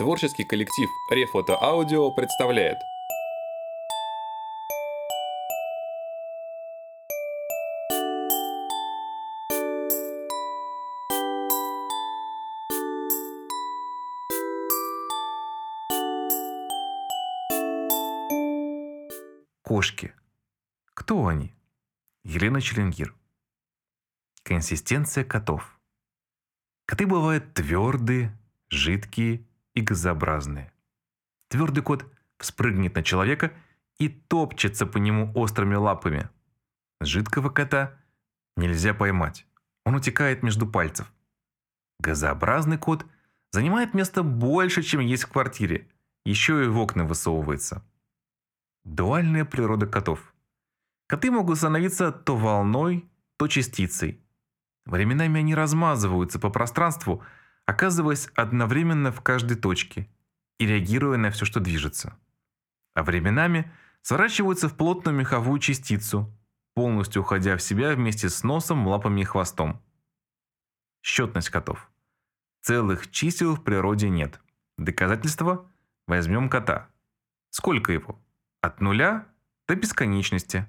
Творческий коллектив Рефотоаудио представляет. Кошки. Кто они? Елена Чилингир. Консистенция котов. Коты бывают твердые, жидкие и газообразные. Твердый кот вспрыгнет на человека и топчется по нему острыми лапами. Жидкого кота нельзя поймать, он утекает между пальцев. Газообразный кот занимает место больше, чем есть в квартире, еще и в окна высовывается. Дуальная природа котов. Коты могут становиться то волной, то частицей. Временами они размазываются по пространству, оказываясь одновременно в каждой точке и реагируя на все, что движется. А временами сворачиваются в плотную меховую частицу, полностью уходя в себя вместе с носом, лапами и хвостом. Счетность котов. Целых чисел в природе нет. Доказательство? Возьмем кота. Сколько его? От нуля до бесконечности.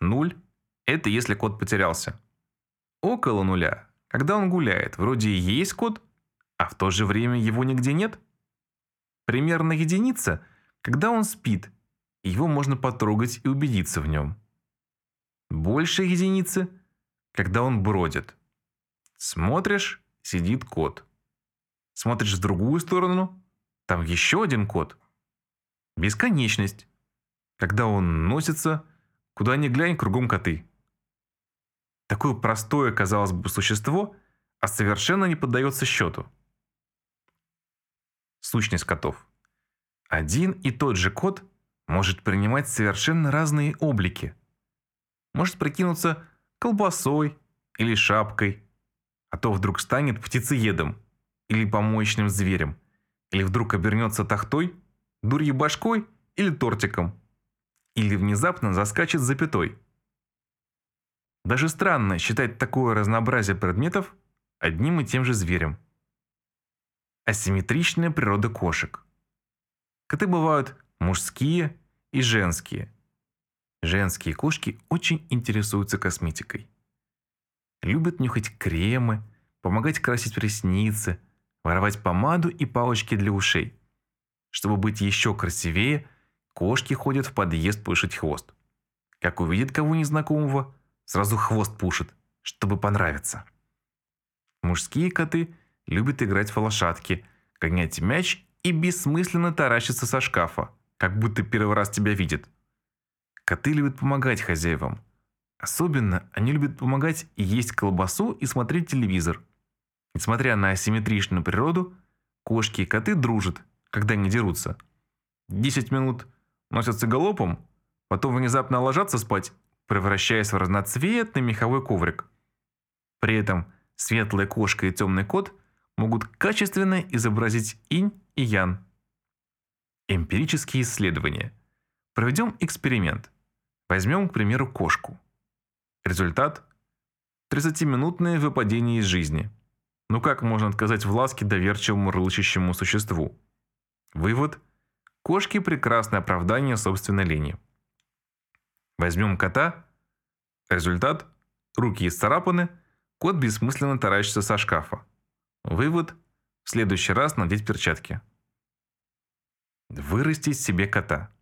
0 – это если кот потерялся. Около нуля, когда он гуляет, вроде и есть кот, а в то же время его нигде нет. Примерно единица, когда он спит, его можно потрогать и убедиться в нем. Больше единицы, когда он бродит. Смотришь, сидит кот. Смотришь в другую сторону, там еще один кот. Бесконечность, когда он носится, куда ни глянь, кругом коты. Такое простое, казалось бы, существо, а совершенно не поддается счету. Сущность котов. Один и тот же кот может принимать совершенно разные облики. Может прикинуться колбасой или шапкой, а то вдруг станет птицеедом или помоечным зверем, или вдруг обернется тахтой, дурьей башкой или тортиком, или внезапно заскачет запятой. Даже странно считать такое разнообразие предметов одним и тем же зверем. Асимметричная природа кошек. Коты бывают мужские и женские. Женские кошки очень интересуются косметикой. Любят нюхать кремы, помогать красить ресницы, воровать помаду и палочки для ушей. Чтобы быть еще красивее, кошки ходят в подъезд пушить хвост. Как увидят кого незнакомого, сразу хвост пушит, чтобы понравиться. Мужские коты любят играть в лошадки, гонять мяч и бессмысленно таращиться со шкафа, как будто первый раз тебя видят. Коты любят помогать хозяевам. Особенно они любят помогать и есть колбасу и смотреть телевизор. Несмотря на асимметричную природу, кошки и коты дружат, когда не дерутся. 10 минут носятся галопом, потом внезапно ложатся спать, превращаясь в разноцветный меховой коврик. При этом светлая кошка и темный кот могут качественно изобразить инь и ян. Эмпирические исследования. Проведем эксперимент. Возьмем, к примеру, кошку. Результат – 30-минутное выпадение из жизни. Ну как можно отказать в ласке доверчивому рылочащему существу? Вывод – кошки – прекрасное оправдание собственной лени. Возьмем кота. Результат. Руки исцарапаны. Кот бессмысленно таращится со шкафа. Вывод. В следующий раз надеть перчатки. Вырастить себе кота.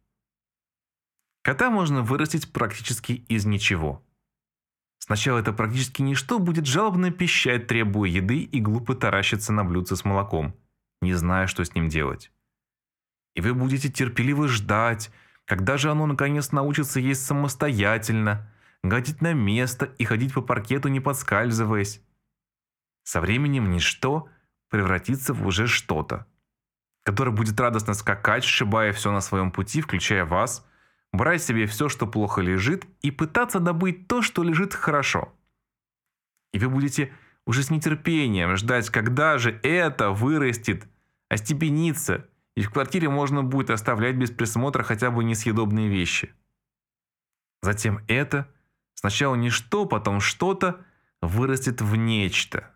Кота можно вырастить практически из ничего. Сначала это практически ничто будет жалобно пищать, требуя еды, и глупо таращиться на блюдце с молоком, не зная, что с ним делать. И вы будете терпеливо ждать, когда же оно наконец научится есть самостоятельно, гадить на место и ходить по паркету, не подскальзываясь. Со временем ничто превратится в уже что-то, которое будет радостно скакать, сшибая все на своем пути, включая вас, брать себе все, что плохо лежит, и пытаться добыть то, что лежит хорошо. И вы будете уже с нетерпением ждать, когда же это вырастет, остепенится, и в квартире можно будет оставлять без присмотра хотя бы несъедобные вещи. Затем это, сначала ничто, потом что-то, вырастет в нечто,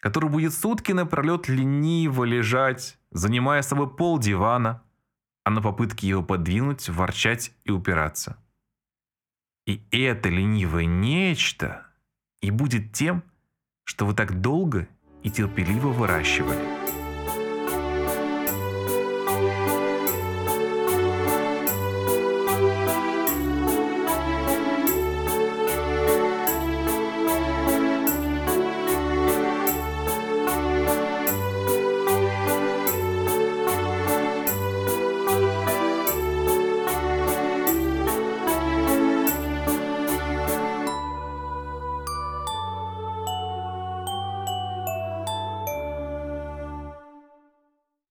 которое будет сутки напролет лениво лежать, занимая собой полдивана, а на попытке его подвинуть, ворчать и упираться. И это ленивое нечто и будет тем, что вы так долго и терпеливо выращивали.